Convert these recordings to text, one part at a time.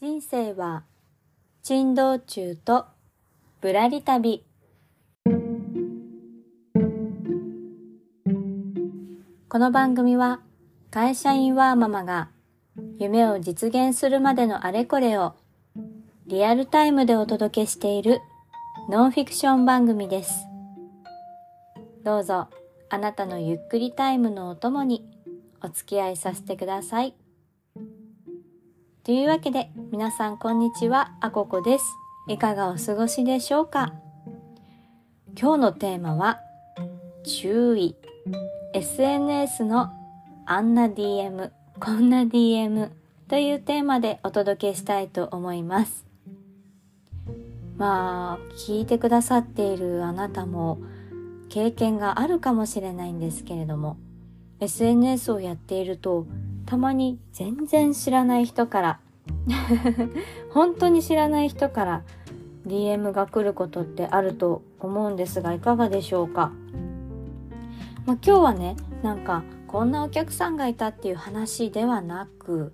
人生は珍道中とぶらり旅。この番組は会社員ワーママが夢を実現するまでのあれこれをリアルタイムでお届けしているノンフィクション番組です。どうぞあなたのゆっくりタイムのお供にお付き合いさせてください。というわけで皆さんこんにちは、あここです。いかがお過ごしでしょうか。今日のテーマは注意、 SNS のあんな DM こんな DM というテーマでお届けしたいと思います。聞いてくださっているあなたも経験があるかもしれないんですけれども、 SNS をやっているとたまに全然知らない人から本当に知らない人から DM が来ることってあると思うんですが、いかがでしょうか。今日はね、なんかこんなお客さんがいたっていう話ではなく、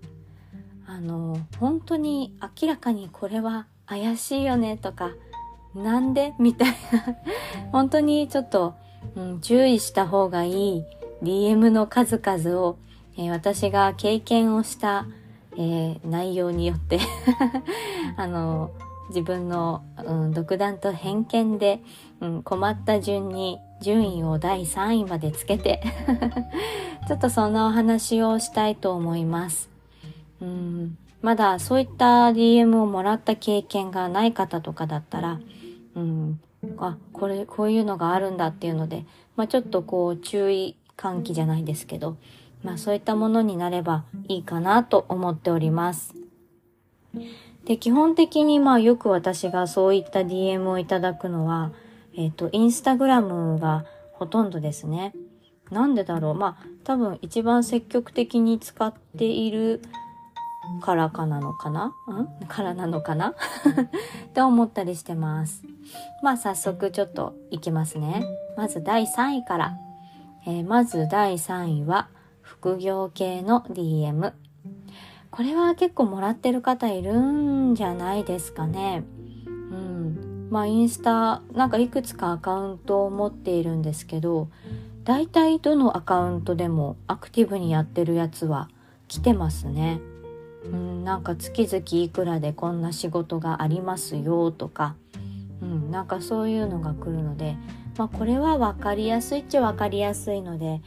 本当に明らかにこれは怪しいよねとか、なんでみたいな本当にちょっと、注意した方がいい DM の数々を私が経験をした、内容によって自分の、独断と偏見で、困った順に順位を第3位までつけてちょっとそんなお話をしたいと思います。まだそういった DM をもらった経験がない方とかだったら、こういうのがあるんだっていうので、ちょっとこう注意喚起じゃないですけど、そういったものになればいいかなと思っております。で、基本的によく私がそういった DM をいただくのは、インスタグラムがほとんどですね。なんでだろう。多分一番積極的に使っているからかなのかな？って思ったりしてます。早速ちょっといきますね。まず第3位から。まず第3位は、副業系の DM。 これは結構もらってる方いるんじゃないですかね。インスタなんかいくつかアカウントを持っているんですけど、だいたいどのアカウントでもアクティブにやってるやつは来てますね。なんか月々いくらでこんな仕事がありますよとか、なんかそういうのが来るので、これは分かりやすいっちゃ分かりやすいので、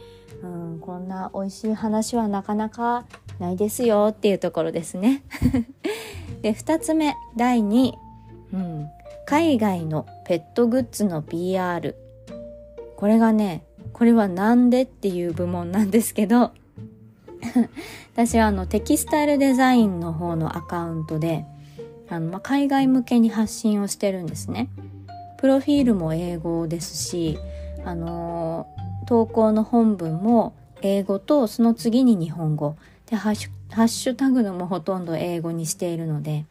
こんな美味しい話はなかなかないですよっていうところですねで、2つ目第2位、海外のペットグッズの PR。 これはなんでっていう部門なんですけど私はテキスタイルデザインの方のアカウントで海外向けに発信をしてるんですね。プロフィールも英語ですし、投稿の本文も英語とその次に日本語で、ハッシュタグのもほとんど英語にしているので、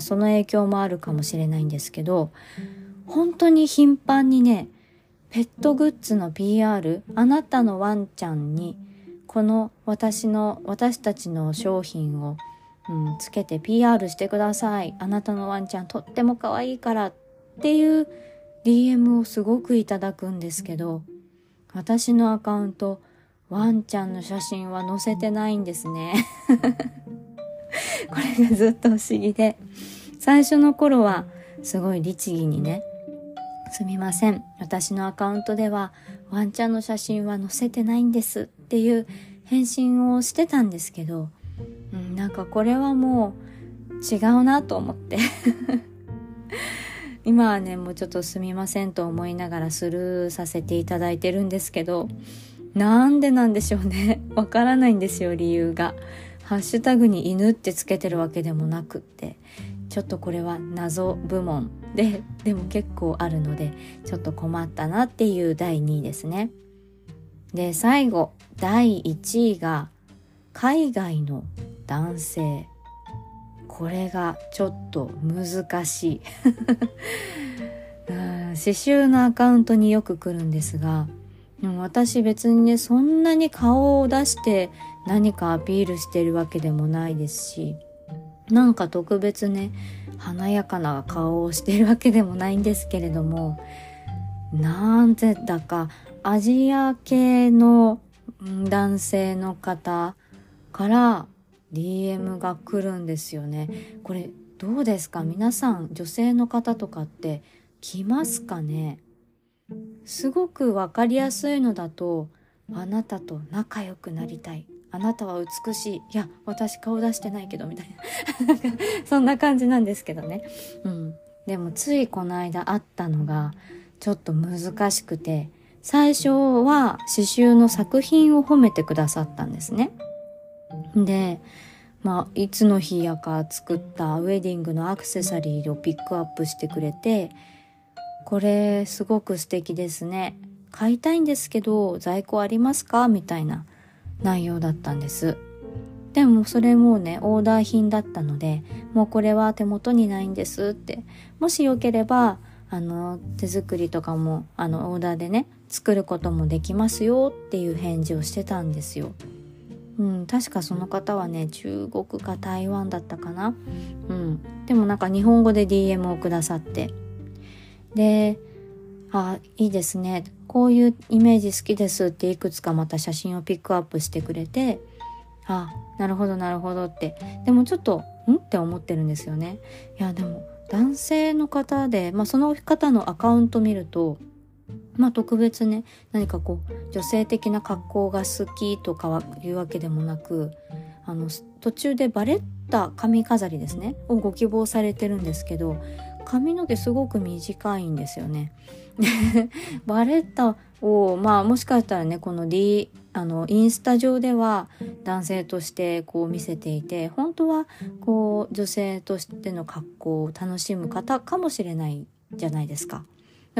その影響もあるかもしれないんですけど、本当に頻繁にね、ペットグッズの PR、 あなたのワンちゃんにこの私たちの商品を、つけて PR してください、あなたのワンちゃんとっても可愛いからっていう DM をすごくいただくんですけど、私のアカウント、ワンちゃんの写真は載せてないんですねこれがずっと不思議で、最初の頃はすごい律儀にね、すみません、私のアカウントではワンちゃんの写真は載せてないんですっていう返信をしてたんですけど、なんかこれはもう違うなと思って今はね、もうちょっとすみませんと思いながらスルーさせていただいてるんですけど、なんでなんでしょうね。わからないんですよ、理由が。ハッシュタグに犬ってつけてるわけでもなくって、ちょっとこれは謎部門で、でも結構あるので、ちょっと困ったなっていう第2位ですね。で、最後、第1位が、海外の男性。これがちょっと難しい刺繍のアカウントによく来るんですが、でも私別にね、そんなに顔を出して何かアピールしてるわけでもないですし、なんか特別ね華やかな顔をしてるわけでもないんですけれども、なんてだかアジア系の男性の方から DM が来るんですよね。これどうですか皆さん、女性の方とかって来ますかね。すごくわかりやすいのだと、あなたと仲良くなりたい、あなたは美しい、いや私顔出してないけどみたいなそんな感じなんですけどね、でもついこの間会ったのがちょっと難しくて、最初は刺繍の作品を褒めてくださったんですね。で、いつの日やか作ったウェディングのアクセサリーをピックアップしてくれて、これすごく素敵ですね、買いたいんですけど在庫ありますかみたいな内容だったんです。でもそれもねオーダー品だったので、もうこれは手元にないんですって、もしよければ手作りとかもオーダーでね作ることもできますよっていう返事をしてたんですよ。確かその方はね中国か台湾だったかな。でもなんか日本語で DM をくださって、で、あ、いいですね、こういうイメージ好きですっていくつかまた写真をピックアップしてくれて、あ、なるほどなるほどって、でもちょっとって思ってるんですよね。いやでも男性の方で、その方のアカウント見ると、特別ね何かこう女性的な格好が好きとかはいうわけでもなく、途中でバレった髪飾りですねをご希望されてるんですけど、髪の毛すごく短いんですよねバレったをもしかしたらねこの インスタ上では男性としてこう見せていて、本当はこう女性としての格好を楽しむ方かもしれないじゃないですか。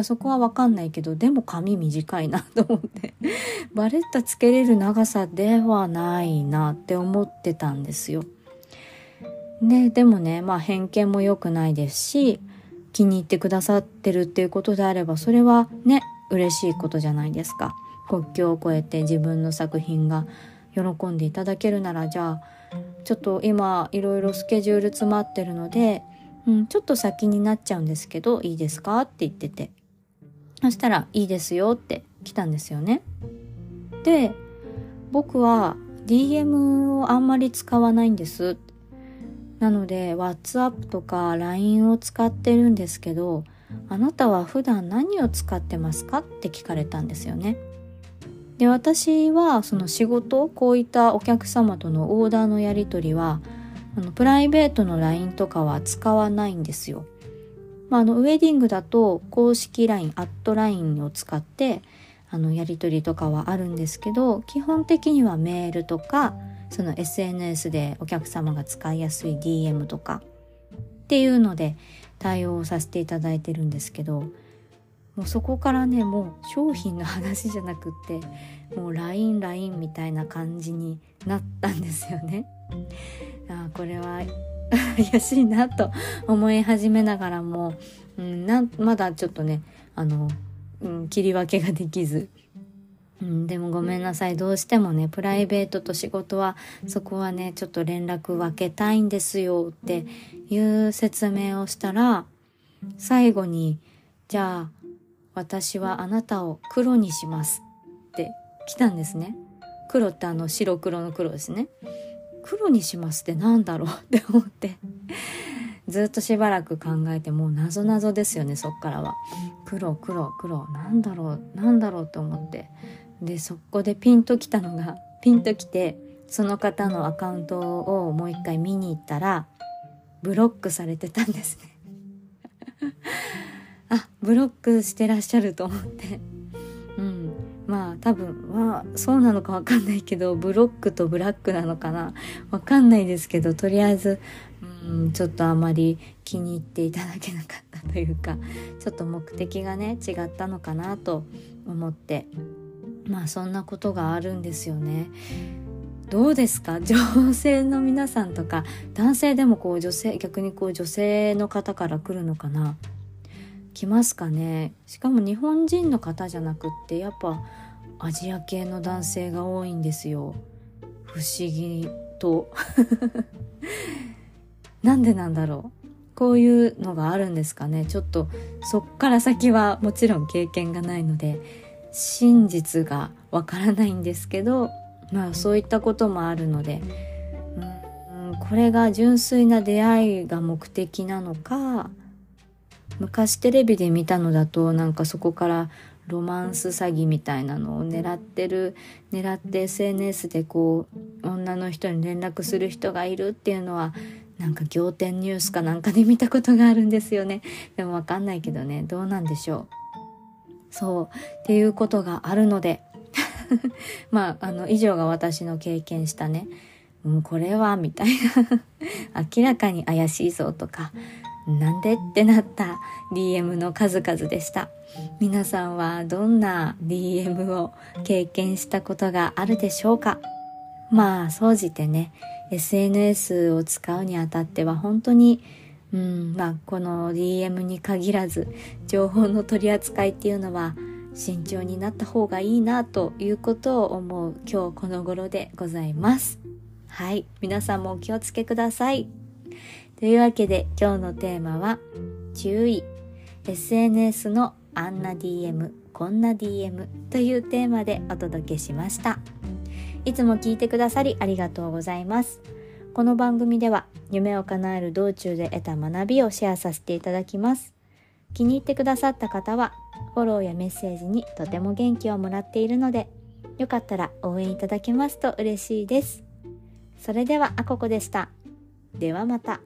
そこは分かんないけど、でも髪短いなと思ってバレッタつけれる長さではないなって思ってたんですよ。でもね偏見も良くないですし、気に入ってくださってるっていうことであればそれはね嬉しいことじゃないですか。国境を越えて自分の作品が喜んでいただけるなら、じゃあちょっと今いろいろスケジュール詰まってるので、ちょっと先になっちゃうんですけどいいですかって言ってて、そしたらいいですよって来たんですよね。で、僕は DM をあんまり使わないんです。なので WhatsApp とか LINE を使ってるんですけど、あなたは普段何を使ってますかって聞かれたんですよね。で、私はその仕事、こういったお客様とのオーダーのやり取りはプライベートの LINE とかは使わないんですよ。ウェディングだと公式 LINE、アット LINE を使ってやり取りとかはあるんですけど、基本的にはメールとかその SNS でお客様が使いやすい DM とかっていうので対応させていただいてるんですけど、もうそこからねもう商品の話じゃなくってもう LINE みたいな感じになったんですよね。これは怪しいなと思い始めながらも、まだちょっとね切り分けができず、でもごめんなさい、どうしてもねプライベートと仕事はそこはねちょっと連絡分けたいんですよっていう説明をしたら、最後にじゃあ私はあなたを黒にしますって来たんですね。黒って白黒の黒ですね。黒にしますってなんだろうって思ってずっとしばらく考えて、もう謎々ですよね。そっからは黒なんだろうと思って、でそこでピンときて、その方のアカウントをもう一回見に行ったらブロックされてたんですねあ、ブロックしてらっしゃると思って多分そうなのかわかんないけど、ブロックとブラックなのかなわかんないですけど、とりあえずちょっとあまり気に入っていただけなかったというか、ちょっと目的がね違ったのかなと思って、そんなことがあるんですよね。どうですか女性の皆さんとか、男性でもこう逆にこう女性の方から来るのかな、来ますかね。しかも日本人の方じゃなくってやっぱアジア系の男性が多いんですよ。不思議となんでなんだろう、こういうのがあるんですかね。ちょっとそっから先はもちろん経験がないので真実がわからないんですけど、まあそういったこともあるので、これが純粋な出会いが目的なのか、昔テレビで見たのだとなんかそこからロマンス詐欺みたいなのを狙って SNS でこう女の人に連絡する人がいるっていうのはなんか仰天ニュースかなんかで見たことがあるんですよね。でもわかんないけどね、どうなんでしょう。そうっていうことがあるのでまあ以上が私の経験したね、これはみたいな明らかに怪しいぞとかなんでってなった DM の数々でした。皆さんはどんな DM を経験したことがあるでしょうか。まあ総じてね、 SNS を使うにあたっては本当にこの DM に限らず情報の取り扱いっていうのは慎重になった方がいいなということを思う今日この頃でございます。はい、皆さんもお気をつけください。というわけで今日のテーマは注意 SNS のあんな DM こんな DM というテーマでお届けしました。いつも聞いてくださりありがとうございます。この番組では夢を叶える道中で得た学びをシェアさせていただきます。気に入ってくださった方はフォローやメッセージにとても元気をもらっているので、よかったら応援いただけますと嬉しいです。それではあここでした。ではまた。